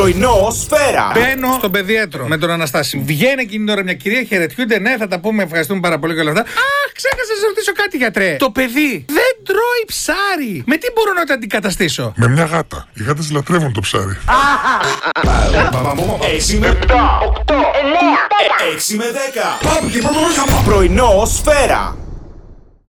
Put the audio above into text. πρωινό σφαίρα. Μπαίνω στον παιδίατρο με τον Αναστάση. Βγαίνει εκείνη την ώρα μια κυρία, χαιρετιούνται. Ναι, θα τα πούμε, ευχαριστούμε πάρα πολύ και όλα αυτά. Αχ, ξέχασα να σα ρωτήσω κάτι, γιατρέ. Το παιδί δεν τρώει ψάρι. Με τι μπορώ να το αντικαταστήσω? Με μια γάτα. Οι γάτες λατρεύουν το ψάρι. 6 με 7, 8, 9, 6 με 10. Πάμε και πρώτο. Πρωινό σφαίρα.